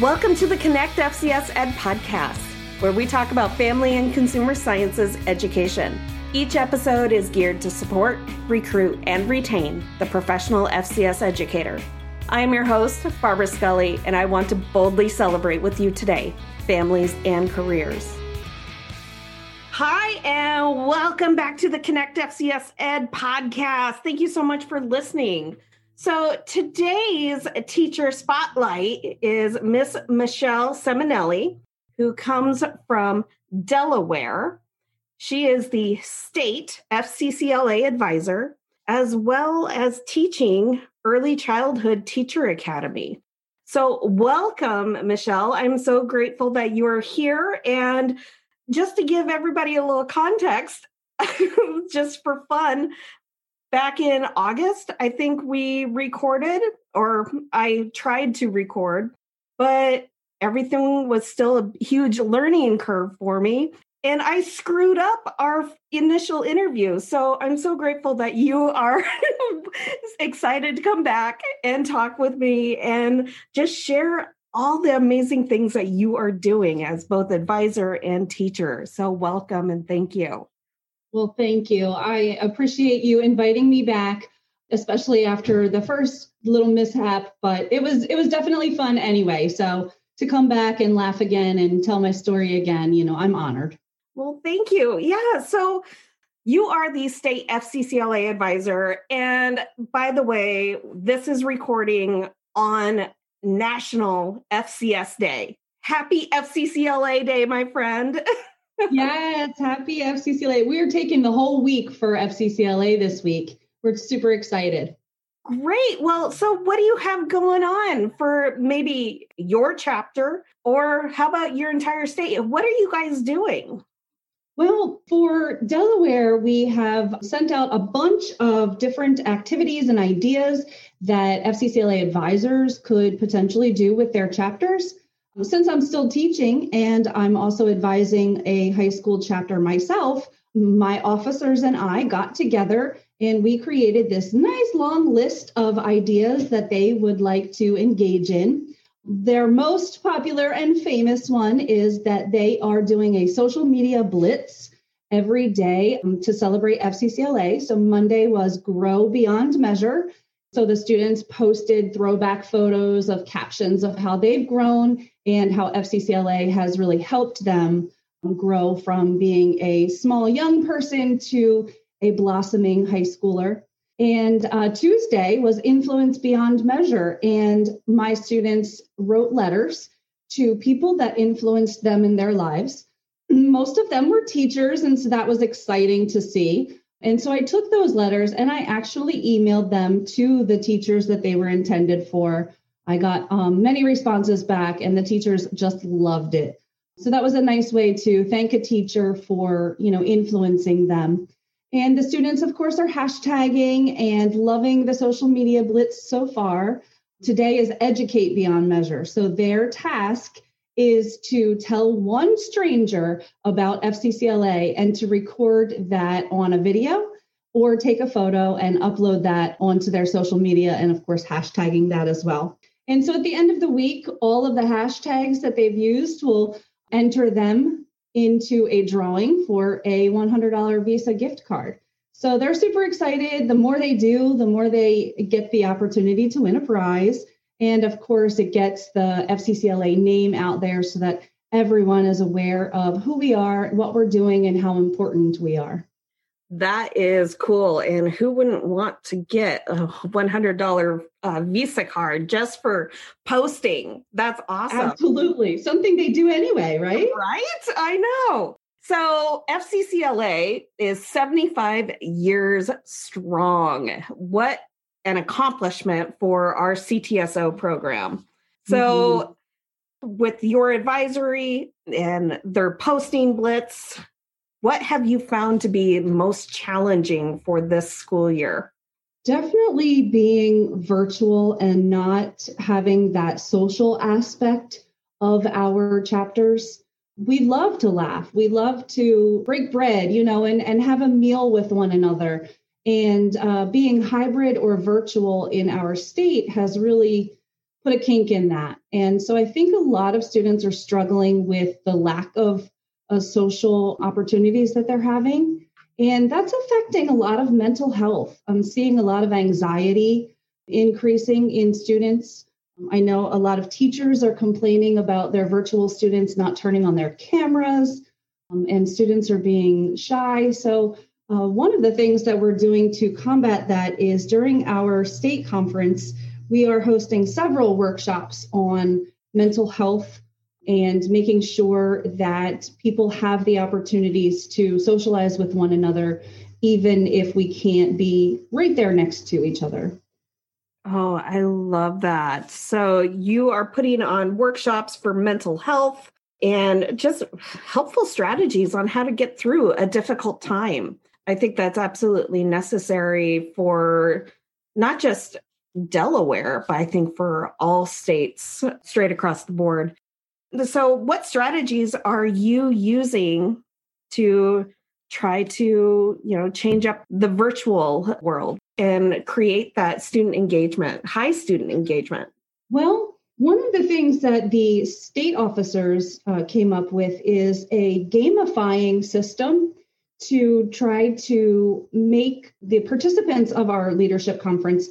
Welcome to the Connect FCS Ed Podcast, where we talk about family and consumer sciences education. Each episode is geared to support, recruit, and retain the professional FCS educator. I am your host, Barbara Scully, and I want to boldly celebrate with you today, families and careers. Hi, and welcome back to the Connect FCS Ed Podcast. Thank you so much for listening. So today's teacher spotlight is Miss Michelle Seminelli, who comes from Delaware. She is the state FCCLA advisor, as well as teaching Early Childhood Teacher Academy. So welcome, Michelle. I'm so grateful that you are here. And just to give everybody a little context, just for fun, back in August, I think we recorded, or I tried to record, but everything was still a huge learning curve for me. And I screwed up our initial interview. So I'm so grateful that you are excited to come back and talk with me and just share all the amazing things that you are doing as both advisor and teacher. So welcome and thank you. Well, thank you. I appreciate you inviting me back, especially after the first little mishap, but it was definitely fun anyway. So to come back and laugh again and tell my story again, I'm honored. Well, thank you. Yeah. So you are the state FCCLA advisor. And by the way, this is recording on National FCS Day. Happy FCCLA Day, my friend. Yes, happy FCCLA. We're taking the whole week for FCCLA this week. We're super excited. Great. Well, so what do you have going on for maybe your chapter, or how about your entire state? What are you guys doing? Well, for Delaware, we have sent out a bunch of different activities and ideas that FCCLA advisors could potentially do with their chapters. Since I'm still teaching and I'm also advising a high school chapter myself, my officers and I got together and we created this nice long list of ideas that they would like to engage in. Their most popular and famous one is that they are doing a social media blitz every day to celebrate FCCLA. So Monday was Grow Beyond Measure. So the students posted throwback photos of captions of how they've grown and how FCCLA has really helped them grow from being a small young person to a blossoming high schooler. And Tuesday was Influence Beyond Measure. And my students wrote letters to people that influenced them in their lives. Most of them were teachers, and so that was exciting to see. And so I took those letters and I actually emailed them to the teachers that they were intended for. I got many responses back and the teachers just loved it. So that was a nice way to thank a teacher for, influencing them. And the students, of course, are hashtagging and loving the social media blitz so far. Today is Educate Beyond Measure. So their task is to tell one stranger about FCCLA and to record that on a video or take a photo and upload that onto their social media and, of course, hashtagging that as well. And so at the end of the week, all of the hashtags that they've used will enter them into a drawing for a $100 Visa gift card. So they're super excited. The more they do, the more they get the opportunity to win a prize. And of course, it gets the FCCLA name out there so that everyone is aware of who we are, what we're doing, and how important we are. That is cool. And who wouldn't want to get a $100 Visa card just for posting? That's awesome. Absolutely. Something they do anyway, right? Right? I know. So FCCLA is 75 years strong. What an accomplishment for our CTSO program. So with your advisory and their posting blitz, what have you found to be most challenging for this school year? Definitely being virtual and not having that social aspect of our chapters. We love to laugh. We love to break bread, and have a meal with one another. And being hybrid or virtual in our state has really put a kink in that. And so I think a lot of students are struggling with the lack of social opportunities that they're having. And that's affecting a lot of mental health. I'm seeing a lot of anxiety increasing in students. I know a lot of teachers are complaining about their virtual students not turning on their cameras, and students are being shy. So one of the things that we're doing to combat that is during our state conference, we are hosting several workshops on mental health and making sure that people have the opportunities to socialize with one another, even if we can't be right there next to each other. Oh, I love that. So you are putting on workshops for mental health and just helpful strategies on how to get through a difficult time. I think that's absolutely necessary for not just Delaware, but I think for all states straight across the board. So what strategies are you using to try to, change up the virtual world and create that student engagement, high student engagement? Well, one of the things that the state officers came up with is a gamifying system to try to make the participants of our leadership conference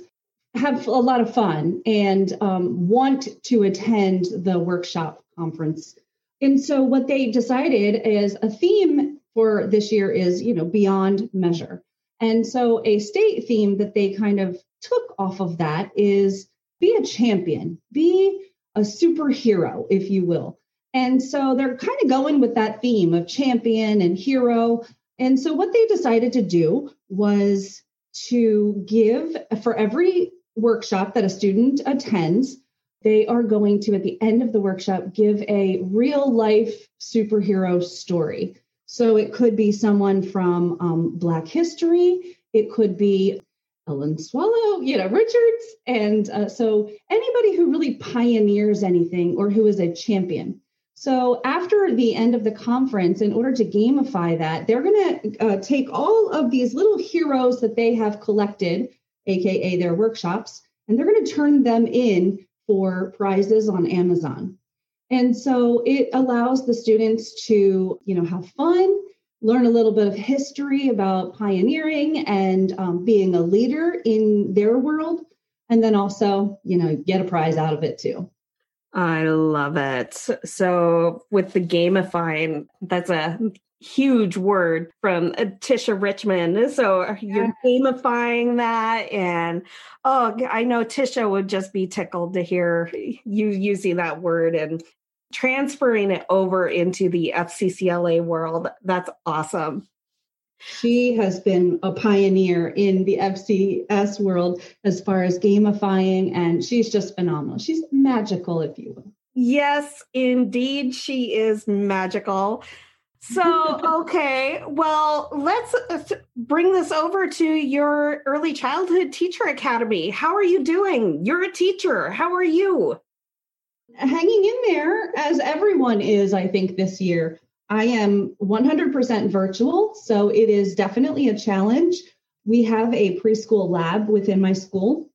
have a lot of fun and want to attend the workshop conference. And so what they decided is a theme for this year is, beyond measure. And so a state theme that they kind of took off of that is be a champion, be a superhero, if you will. And so they're kind of going with that theme of champion and hero. And so what they decided to do was to give for every workshop that a student attends, they are going to, at the end of the workshop, give a real life superhero story. So it could be someone from Black history. It could be Ellen Swallow, Richards. And so anybody who really pioneers anything or who is a champion. So after the end of the conference, in order to gamify that, they're going to take all of these little heroes that they have collected, AKA their workshops, and they're going to turn them in for prizes on Amazon. And so it allows the students to, have fun, learn a little bit of history about pioneering and being a leader in their world, and then also, get a prize out of it too. I love it. So with the gamifying, that's a huge word from Tisha Richmond. So you're gamifying that. And I know Tisha would just be tickled to hear you using that word and transferring it over into the FCCLA world. That's awesome. She has been a pioneer in the FCS world as far as gamifying, and she's just phenomenal. She's magical, if you will. Yes, indeed, she is magical. So, okay, well, let's bring this over to your Early Childhood Teacher Academy. How are you doing? You're a teacher. How are you? Hanging in there, as everyone is, I think, this year. I am 100% virtual, so it is definitely a challenge. We have a preschool lab within my school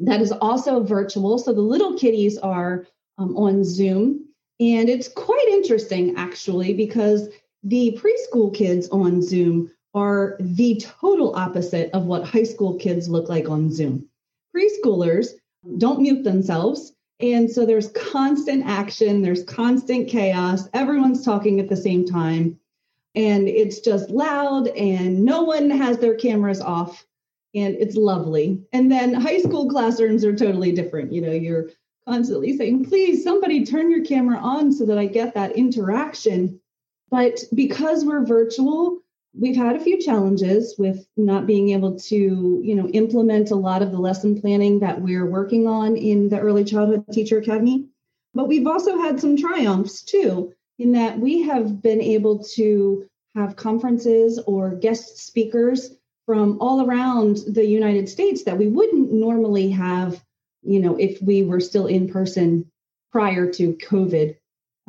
that is also virtual. So the little kitties are on Zoom, and it's quite interesting, actually, because the preschool kids on Zoom are the total opposite of what high school kids look like on Zoom. Preschoolers don't mute themselves. And so there's constant action, there's constant chaos, everyone's talking at the same time, and it's just loud, and no one has their cameras off, and it's lovely. And then high school classrooms are totally different. You're constantly saying, please, somebody turn your camera on so that I get that interaction. But because we're virtual, we've had a few challenges with not being able to, implement a lot of the lesson planning that we're working on in the Early Childhood Teacher Academy. But we've also had some triumphs, too, in that we have been able to have conferences or guest speakers from all around the United States that we wouldn't normally have, if we were still in person prior to COVID.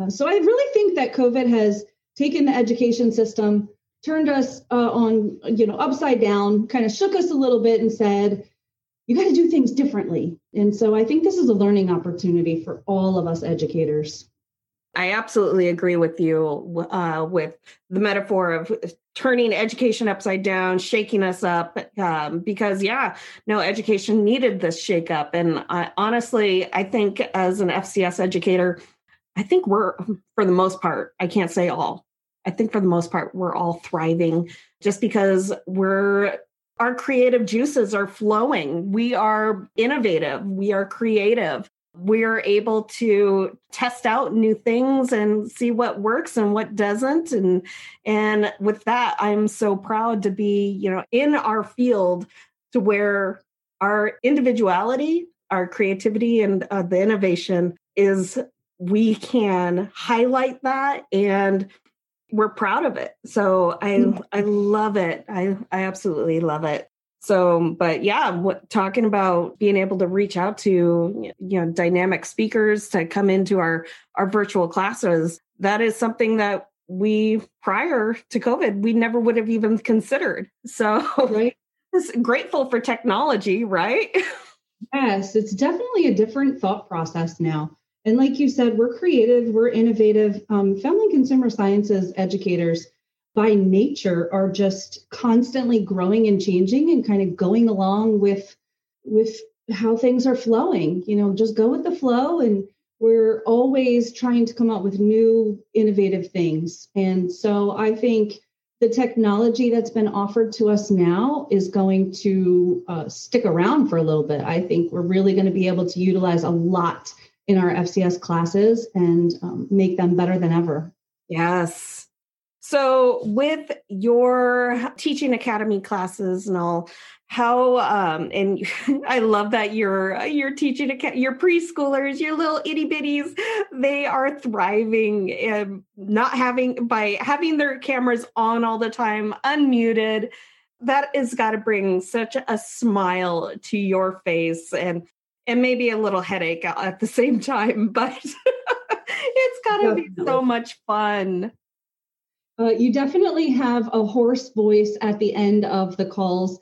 So I really think that COVID has taken the education system, turned us upside down, kind of shook us a little bit and said, you got to do things differently. And so I think this is a learning opportunity for all of us educators. I absolutely agree with you with the metaphor of turning education upside down, shaking us up, because, education needed this shakeup. And honestly, I think as an FCS educator, I think we're, for the most part, I can't say all, I think for the most part, we're all thriving just because our creative juices are flowing. We are innovative. We are creative. We're able to test out new things and see what works and what doesn't. And with that, I'm so proud to be, in our field to where our individuality, our creativity, and the innovation is, we can highlight that and we're proud of it. So I love it. I absolutely love it. So, but talking about being able to reach out to, dynamic speakers to come into our virtual classes, that is something that we, prior to COVID, we never would have even considered. So right. Grateful for technology, right? Yes, it's definitely a different thought process now. And like you said, we're creative, we're innovative. Family and consumer sciences educators by nature are just constantly growing and changing and kind of going along with how things are flowing, just go with the flow. And we're always trying to come up with new innovative things. And so I think the technology that's been offered to us now is going to stick around for a little bit. I think we're really going to be able to utilize a lot in our FCS classes and make them better than ever. Yes. So with your teaching academy classes and all, how, and I love that your teaching, your preschoolers, your little itty bitties, they are thriving and by having their cameras on all the time, unmuted. That has got to bring such a smile to your face and maybe a little headache at the same time, but it's got to be so much fun. You definitely have a hoarse voice at the end of the calls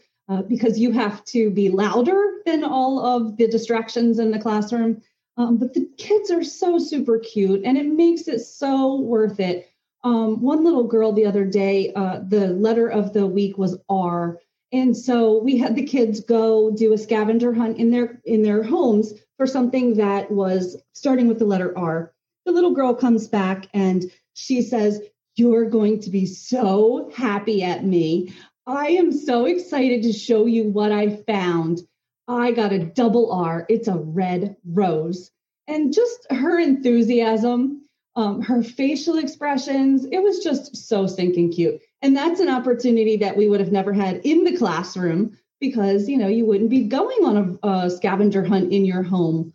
because you have to be louder than all of the distractions in the classroom. But the kids are so super cute and it makes it so worth it. One little girl the other day, the letter of the week was R. And so we had the kids go do a scavenger hunt in their homes for something that was starting with the letter R. The little girl comes back and she says, "You're going to be so happy at me. I am so excited to show you what I found. I got a double R. It's a red rose." And just her enthusiasm, her facial expressions, it was just so stinking cute. And that's an opportunity that we would have never had in the classroom because, you wouldn't be going on a scavenger hunt in your home.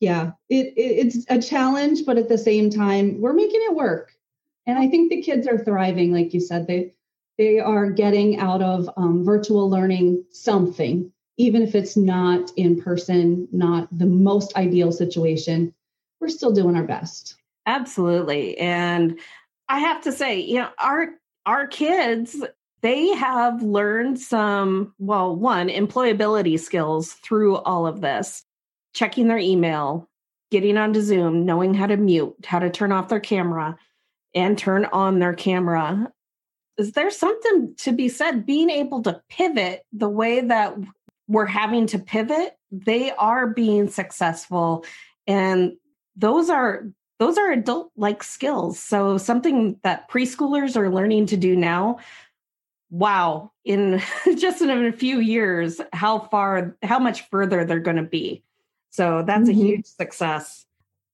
It's a challenge, but at the same time, we're making it work. And I think the kids are thriving. Like you said, they are getting out of virtual learning something, even if it's not in person, not the most ideal situation. We're still doing our best. Absolutely. And I have to say, our kids, they have learned some, employability skills through all of this. Checking their email, getting onto Zoom, knowing how to mute, how to turn off their camera and turn on their camera. Is there something to be said, being able to pivot the way that we're having to pivot? They are being successful. And those are adult-like skills. So something that preschoolers are learning to do now, wow, in a few years, how much further they're going to be. So that's a huge success.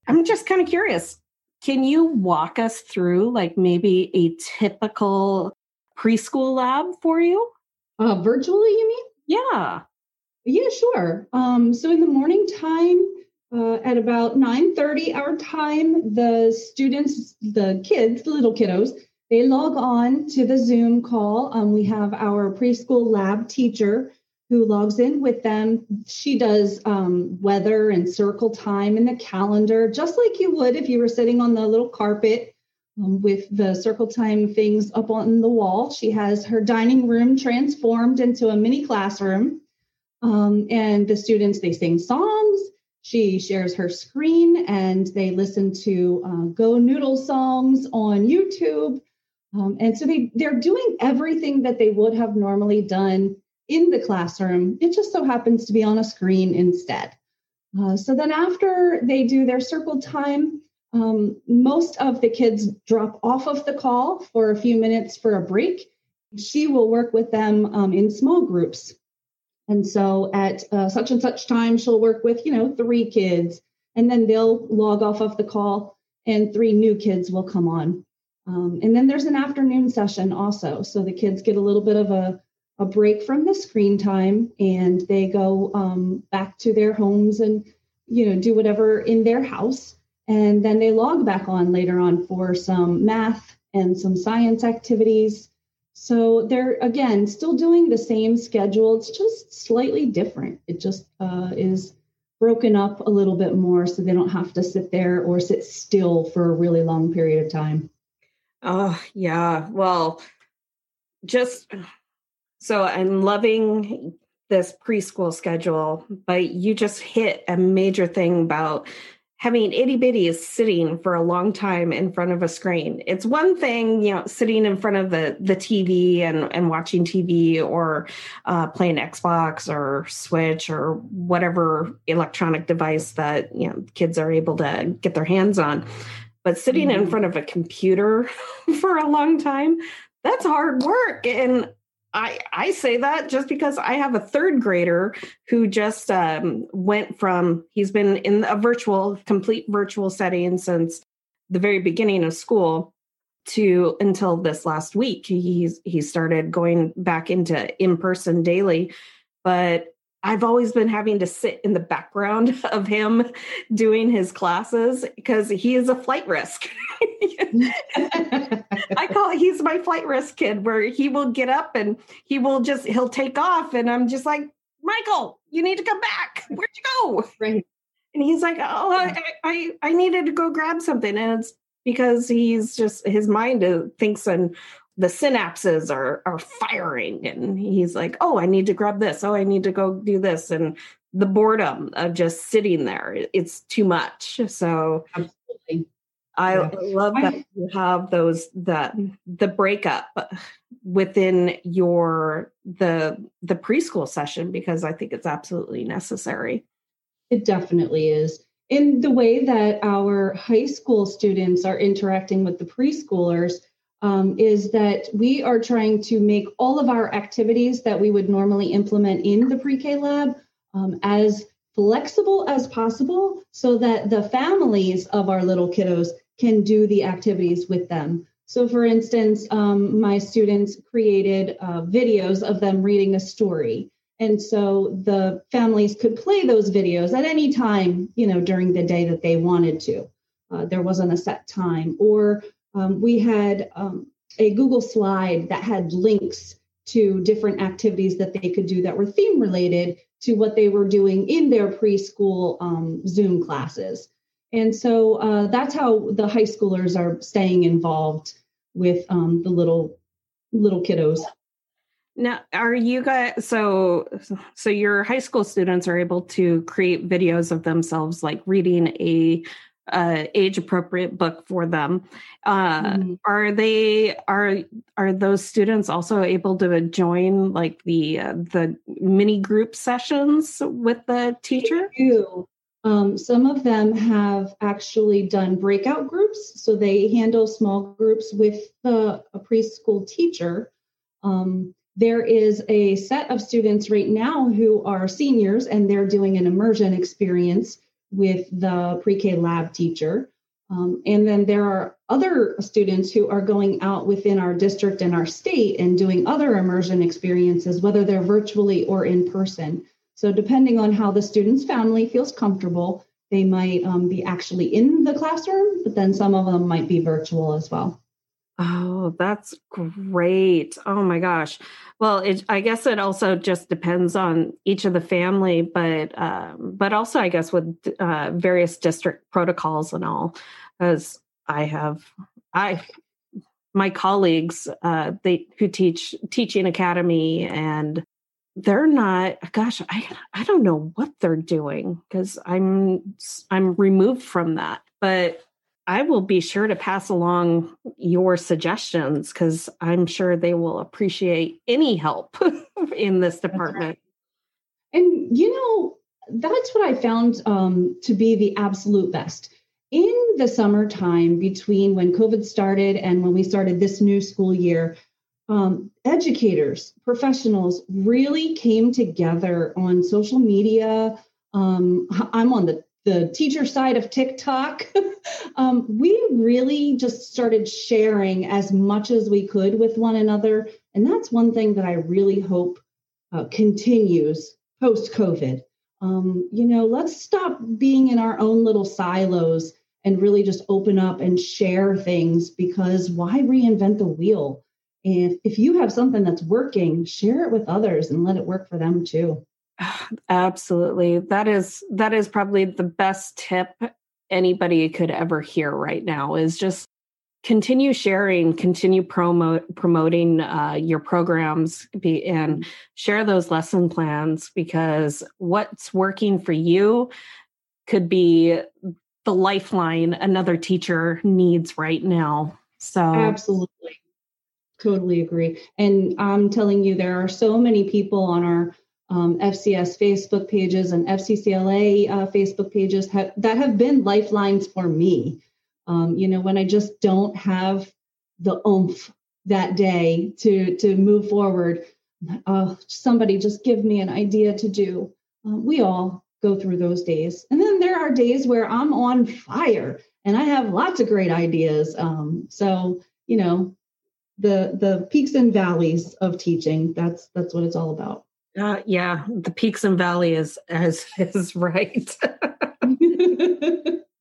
I'm just kind of curious. Can you walk us through like maybe a typical preschool lab for you? Virtually, you mean? Yeah. Yeah, sure. So in the morning time at about 9:30 our time, the little kiddos, they log on to the Zoom call. We have our preschool lab teacher who logs in with them. She does weather and circle time in the calendar, just like you would if you were sitting on the little carpet with the circle time things up on the wall. She has her dining room transformed into a mini classroom. And the students, they sing songs. She shares her screen and they listen to Go Noodle songs on YouTube. And so they're doing everything that they would have normally done in the classroom. It just so happens to be on a screen instead. So then after they do their circle time, most of the kids drop off of the call for a few minutes for a break. She will work with them in small groups. And so at such and such time, she'll work with, 3 kids, and then they'll log off of the call and 3 new kids will come on. And then there's an afternoon session also. So the kids get a little bit of a break from the screen time and they go back to their homes and, do whatever in their house. And then they log back on later on for some math and some science activities. So they're, again, still doing the same schedule. It's just slightly different. It just is broken up a little bit more so they don't have to sit there or sit still for a really long period of time. Oh, yeah. Well, so I'm loving this preschool schedule, but you just hit a major thing about having itty bitty is sitting for a long time in front of a screen. It's one thing, sitting in front of the TV and watching TV or playing Xbox or Switch or whatever electronic device that, kids are able to get their hands on. But sitting in front of a computer for a long time, that's hard work. And I say that just because I have a 3rd grader who just went from, he's been in a complete virtual setting since the very beginning of school to until this last week. He started going back into in-person daily, but I've always been having to sit in the background of him doing his classes because he is a flight risk. He's my flight risk kid, where he will get up and he'll take off. And I'm just like, Michael, you need to come back. Where'd you go? Right. And he's like, I needed to go grab something. And it's because he's just, his mind thinks and the synapses are firing, and he's like, oh, I need to grab this. Oh, I need to go do this. And the boredom of just sitting there, it's too much. So absolutely. I love that you have the breakup within the preschool session, because I think it's absolutely necessary. It definitely is. In the way that our high school students are interacting with the preschoolers, is that we are trying to make all of our activities that we would normally implement in the pre-K lab as flexible as possible so that the families of our little kiddos can do the activities with them. So for instance, my students created videos of them reading a story. And so the families could play those videos at any time, during the day that they wanted to. There wasn't a set time. Or we had a Google slide that had links to different activities that they could do that were theme related to what they were doing in their preschool Zoom classes. And so that's how the high schoolers are staying involved with the little kiddos. Now, are you guys, so your high school students are able to create videos of themselves, like reading a age-appropriate book for them. Are those students also able to join like the mini group sessions with the teacher? They do. Some of them have actually done breakout groups, so they handle small groups with a preschool teacher. There is a set of students right now who are seniors, and they're doing an immersion experience with the pre-K lab teacher. And then there are other students who are going out within our district and our state and doing other immersion experiences, whether they're virtually or in person. So depending on how the student's family feels comfortable, they might be actually in the classroom, but then some of them might be virtual as well. Oh, that's great. Oh my gosh. Well, I guess it also just depends on each of the family, but also I guess with various district protocols and all, as my colleagues, who teach Teaching Academy and they're not, gosh, I don't know what they're doing because I'm removed from that, but I will be sure to pass along your suggestions because I'm sure they will appreciate any help in this department. Right. And, that's what I found to be the absolute best. In the summertime between when COVID started and when we started this new school year, educators, professionals really came together on social media. I'm on the teacher side of TikTok. We really just started sharing as much as we could with one another. And that's one thing that I really hope continues post-COVID. Let's stop being in our own little silos and really just open up and share things, because why reinvent the wheel? And if you have something that's working, share it with others and let it work for them too. Absolutely. That is probably the best tip anybody could ever hear right now, is just continue sharing, continue promoting your programs and share those lesson plans, because what's working for you could be the lifeline another teacher needs right now. So absolutely. Totally agree. And I'm telling you, there are so many people on our FCS Facebook pages and FCCLA Facebook pages that have been lifelines for me. When I just don't have the oomph that day to move forward, somebody just give me an idea to do. We all go through those days. And then there are days where I'm on fire and I have lots of great ideas. The peaks and valleys of teaching, that's what it's all about. Yeah, the peaks and valleys is right.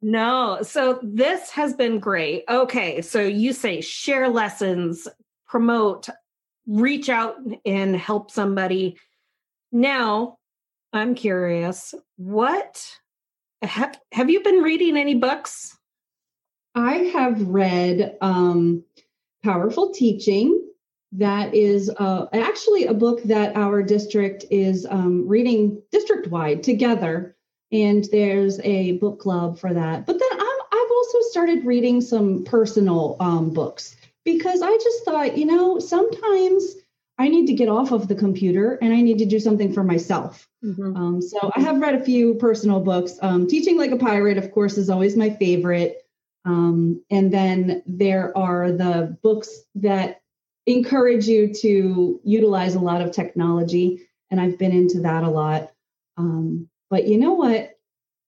No, so this has been great. Okay, so you say share lessons, promote, reach out and help somebody. Now, I'm curious, what have you been reading any books? I have read Powerful Teaching. That is actually a book that our district is reading district-wide together. And there's a book club for that. But then I've also started reading some personal books, because I just thought, sometimes I need to get off of the computer and I need to do something for myself. Mm-hmm. So I have read a few personal books. Teaching Like a Pirate, of course, is always my favorite. And then there are the books that encourage you to utilize a lot of technology. And I've been into that a lot. But you know what?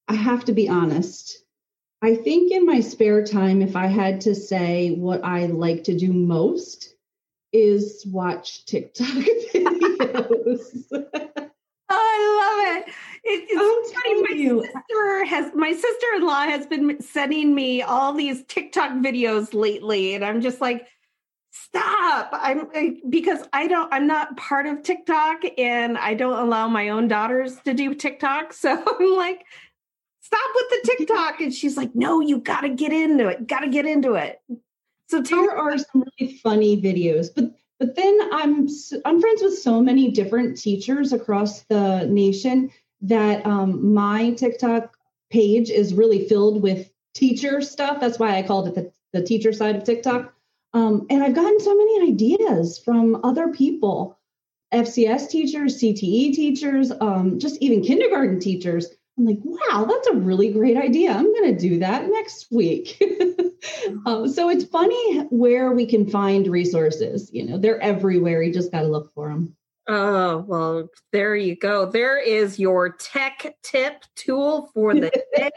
I have to be honest. I think in my spare time, if I had to say what I like to do most, is watch TikTok videos. I love it. It's funny. My sister-in-law has been sending me all these TikTok videos lately. And I'm just like, stop. Because I'm not part of TikTok, and I don't allow my own daughters to do TikTok. So I'm like, stop with the TikTok. And she's like, no, you got to get into it. So there are some really funny videos, but then I'm friends with so many different teachers across the nation that my TikTok page is really filled with teacher stuff. That's why I called it the teacher side of TikTok. And I've gotten so many ideas from other people, FCS teachers, CTE teachers, just even kindergarten teachers. I'm like, wow, that's a really great idea. I'm going to do that next week. So it's funny where we can find resources. They're everywhere. You just got to look for them. Oh, well, there you go. There is your tech tip tool for the day.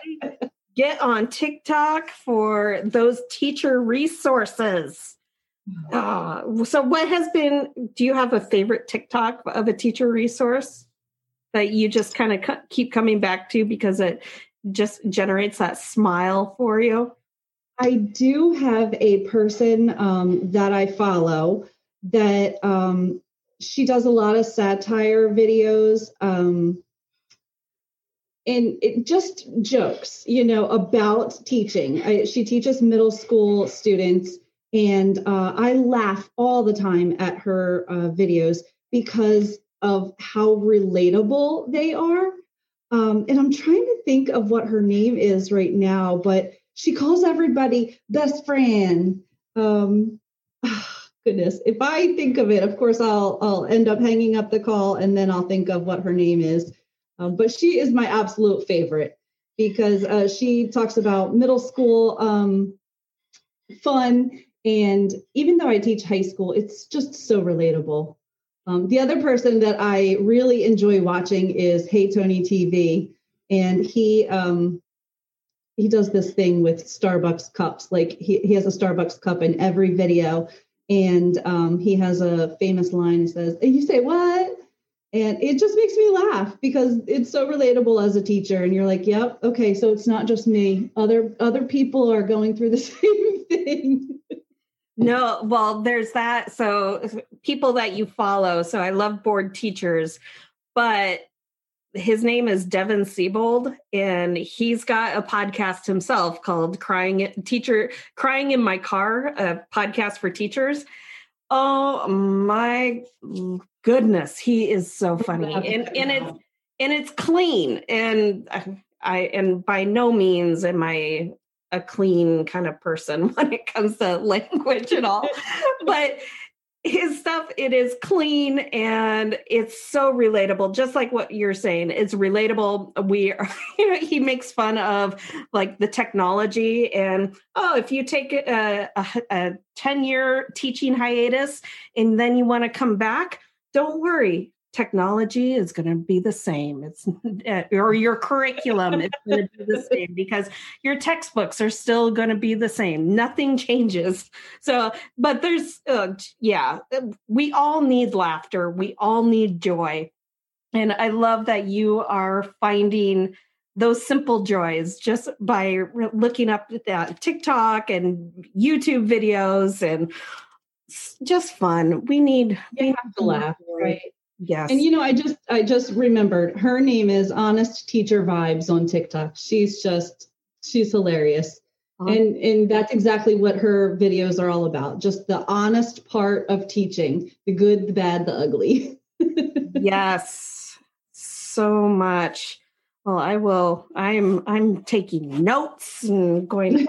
Get on TikTok for those teacher resources. So what has been, do you have a favorite TikTok of a teacher resource that you just kind of keep coming back to because it just generates that smile for you? I do have a person that I follow that she does a lot of satire videos and it just jokes, about teaching. She teaches middle school students, and I laugh all the time at her videos because of how relatable they are. And I'm trying to think of what her name is right now, but she calls everybody best friend. Goodness. If I think of it, of course, I'll end up hanging up the call and then I'll think of what her name is. But she is my absolute favorite because she talks about middle school fun. And even though I teach high school, it's just so relatable. The other person that I really enjoy watching is Hey Tony TV. And he does this thing with Starbucks cups. Like he has a Starbucks cup in every video. And he has a famous line. He says, and you say, what? And it just makes me laugh because it's so relatable as a teacher. And you're like, yep. Okay. So it's not just me. Other people are going through the same thing. No, well, there's that. So people that you follow. So I love board teachers, but his name is Devin Siebold, and he's got a podcast himself called Crying in My Car, a podcast for teachers. Oh my goodness, he is so funny, and it's clean. And I by no means am I a clean kind of person when it comes to language and all, but his stuff, it is clean and it's so relatable. Just like what you're saying, it's relatable. He makes fun of like the technology and, if you take a 10-year teaching hiatus and then you want to come back, don't worry. Technology is going to be the same. It's or your curriculum is going to be the same because your textbooks are still going to be the same. Nothing changes. So, but there's, we all need laughter. We all need joy. And I love that you are finding those simple joys just by looking up that TikTok and YouTube videos and just fun. We have to laugh, right? Yes. And, I just remembered her name is Honest Teacher Vibes on TikTok. She's hilarious. And that's exactly what her videos are all about. Just the honest part of teaching, the good, the bad, the ugly. Yes. So much. Well, I'm taking notes and going,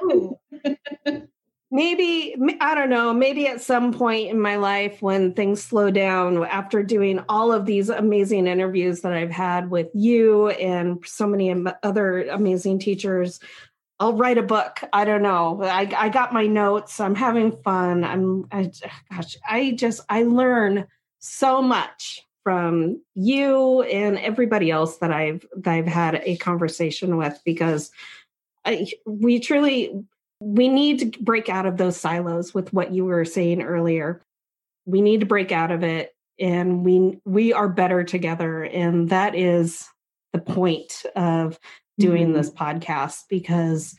maybe, I don't know, maybe at some point in my life when things slow down after doing all of these amazing interviews that I've had with you and so many other amazing teachers, I'll write a book. I don't know. I got my notes. I'm having fun. I learn so much from you and everybody else that I've had a conversation with because we need to break out of those silos with what you were saying earlier. We need to break out of it and we are better together. And that is the point of doing this podcast because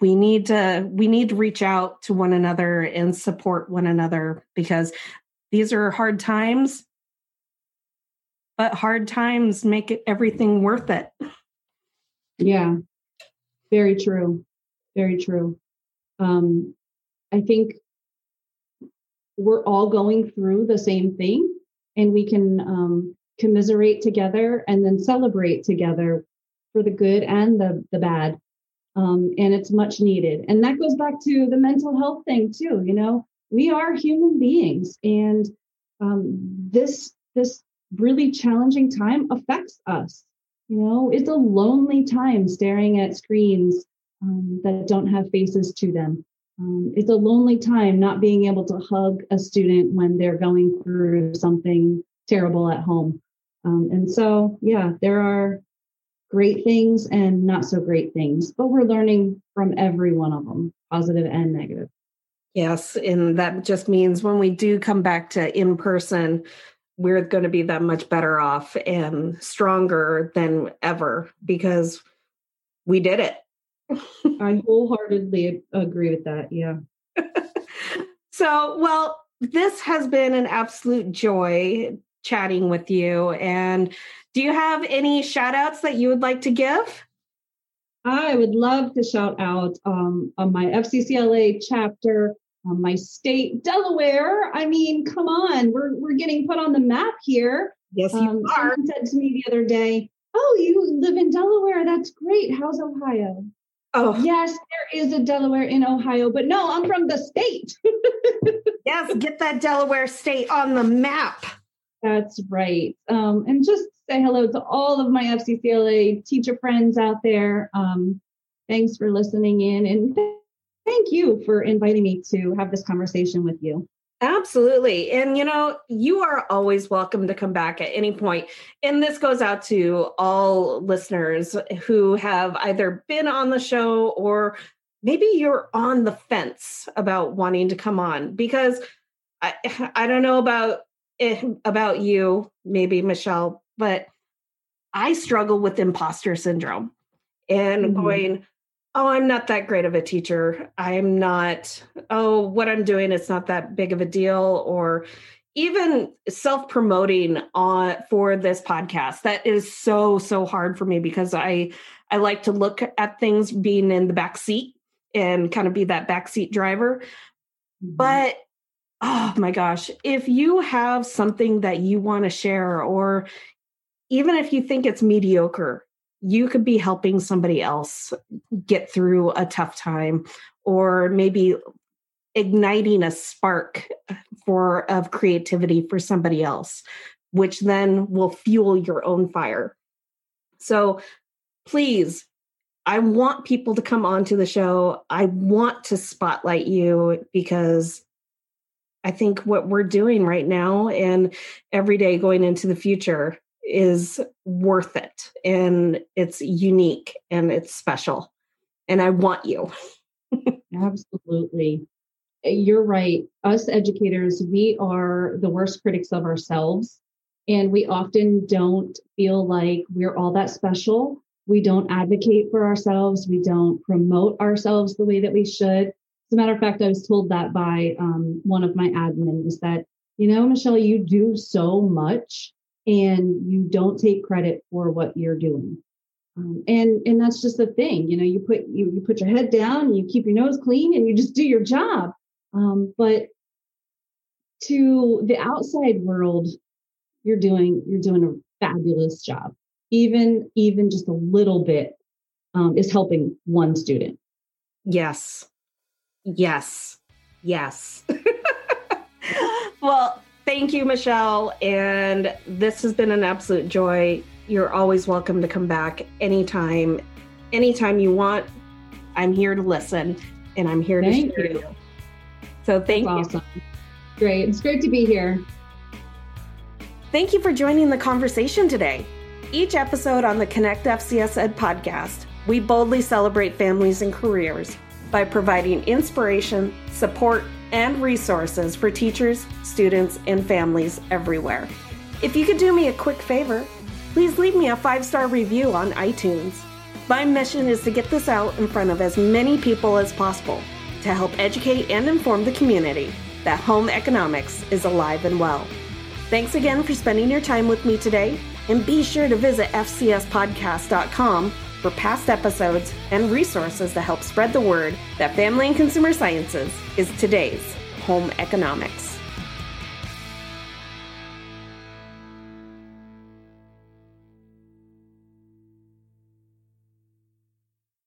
we need to reach out to one another and support one another because these are hard times, but hard times make everything worth it. Yeah, very true. Very true. I think we're all going through the same thing and we can commiserate together and then celebrate together for the good and the bad. And it's much needed. And that goes back to the mental health thing too. We are human beings and this really challenging time affects us. It's a lonely time staring at screens that don't have faces to them. It's a lonely time not being able to hug a student when they're going through something terrible at home. And so, yeah, there are great things and not so great things, but we're learning from every one of them, positive and negative. Yes. And that just means when we do come back to in-person, we're going to be that much better off and stronger than ever because we did it. I wholeheartedly agree with that. Yeah. So, well, this has been an absolute joy chatting with you. And do you have any shout outs that you would like to give? I would love to shout out on my FCCLA chapter, on my state, Delaware. I mean, come on, we're getting put on the map here. Yes, you are. Someone said to me the other day, "Oh, you live in Delaware. That's great. How's Ohio?" Oh, yes, there is a Delaware in Ohio, but no, I'm from the state. Yes, get that Delaware state on the map. That's right. And just say hello to all of my FCCLA teacher friends out there. Thanks for listening in, and thank you for inviting me to have this conversation with you. Absolutely. And, you know, you are always welcome to come back at any point. And this goes out to all listeners who have either been on the show or maybe you're on the fence about wanting to come on, because I don't know about you, maybe Michelle, but I struggle with imposter syndrome and going, oh, I'm not that great of a teacher. I'm not, oh, what I'm doing, it's not that big of a deal. Or even self-promoting for this podcast. That is so, so hard for me, because I like to look at things being in the back seat and kind of be that backseat driver. But oh my gosh, if you have something that you want to share, or even if you think it's mediocre, you could be helping somebody else get through a tough time, or maybe igniting a spark of creativity for somebody else, which then will fuel your own fire. So please, I want people to come onto the show. I want to spotlight you, because I think what we're doing right now and every day going into the future is worth it, and it's unique and it's special, and I want you. Absolutely. You're right. Us educators, we are the worst critics of ourselves, and we often don't feel like we're all that special. We don't advocate for ourselves. We don't promote ourselves the way that we should. As a matter of fact, I was told that by one of my admins, that, you know, Michelle, you do so much, and you don't take credit for what you're doing. And that's just the thing. You know, you put your head down, you keep your nose clean, and you just do your job. But to the outside world, you're doing a fabulous job. Even just a little bit is helping one student. Yes. Yes. Yes. Well, thank you, Michelle. And this has been an absolute joy. You're always welcome to come back anytime, anytime you want. I'm here to listen, and I'm here to share you. So thank you. Awesome. Great. It's great to be here. Thank you for joining the conversation today. Each episode on the Connect FCS Ed podcast, we boldly celebrate families and careers by providing inspiration, support, and resources for teachers, students, and families everywhere. If you could do me a quick favor, please leave me a 5-star review on iTunes. My mission is to get this out in front of as many people as possible to help educate and inform the community that home economics is alive and well. Thanks again for spending your time with me today, and be sure to visit fcspodcast.com for past episodes and resources to help spread the word that family and consumer sciences is today's home economics.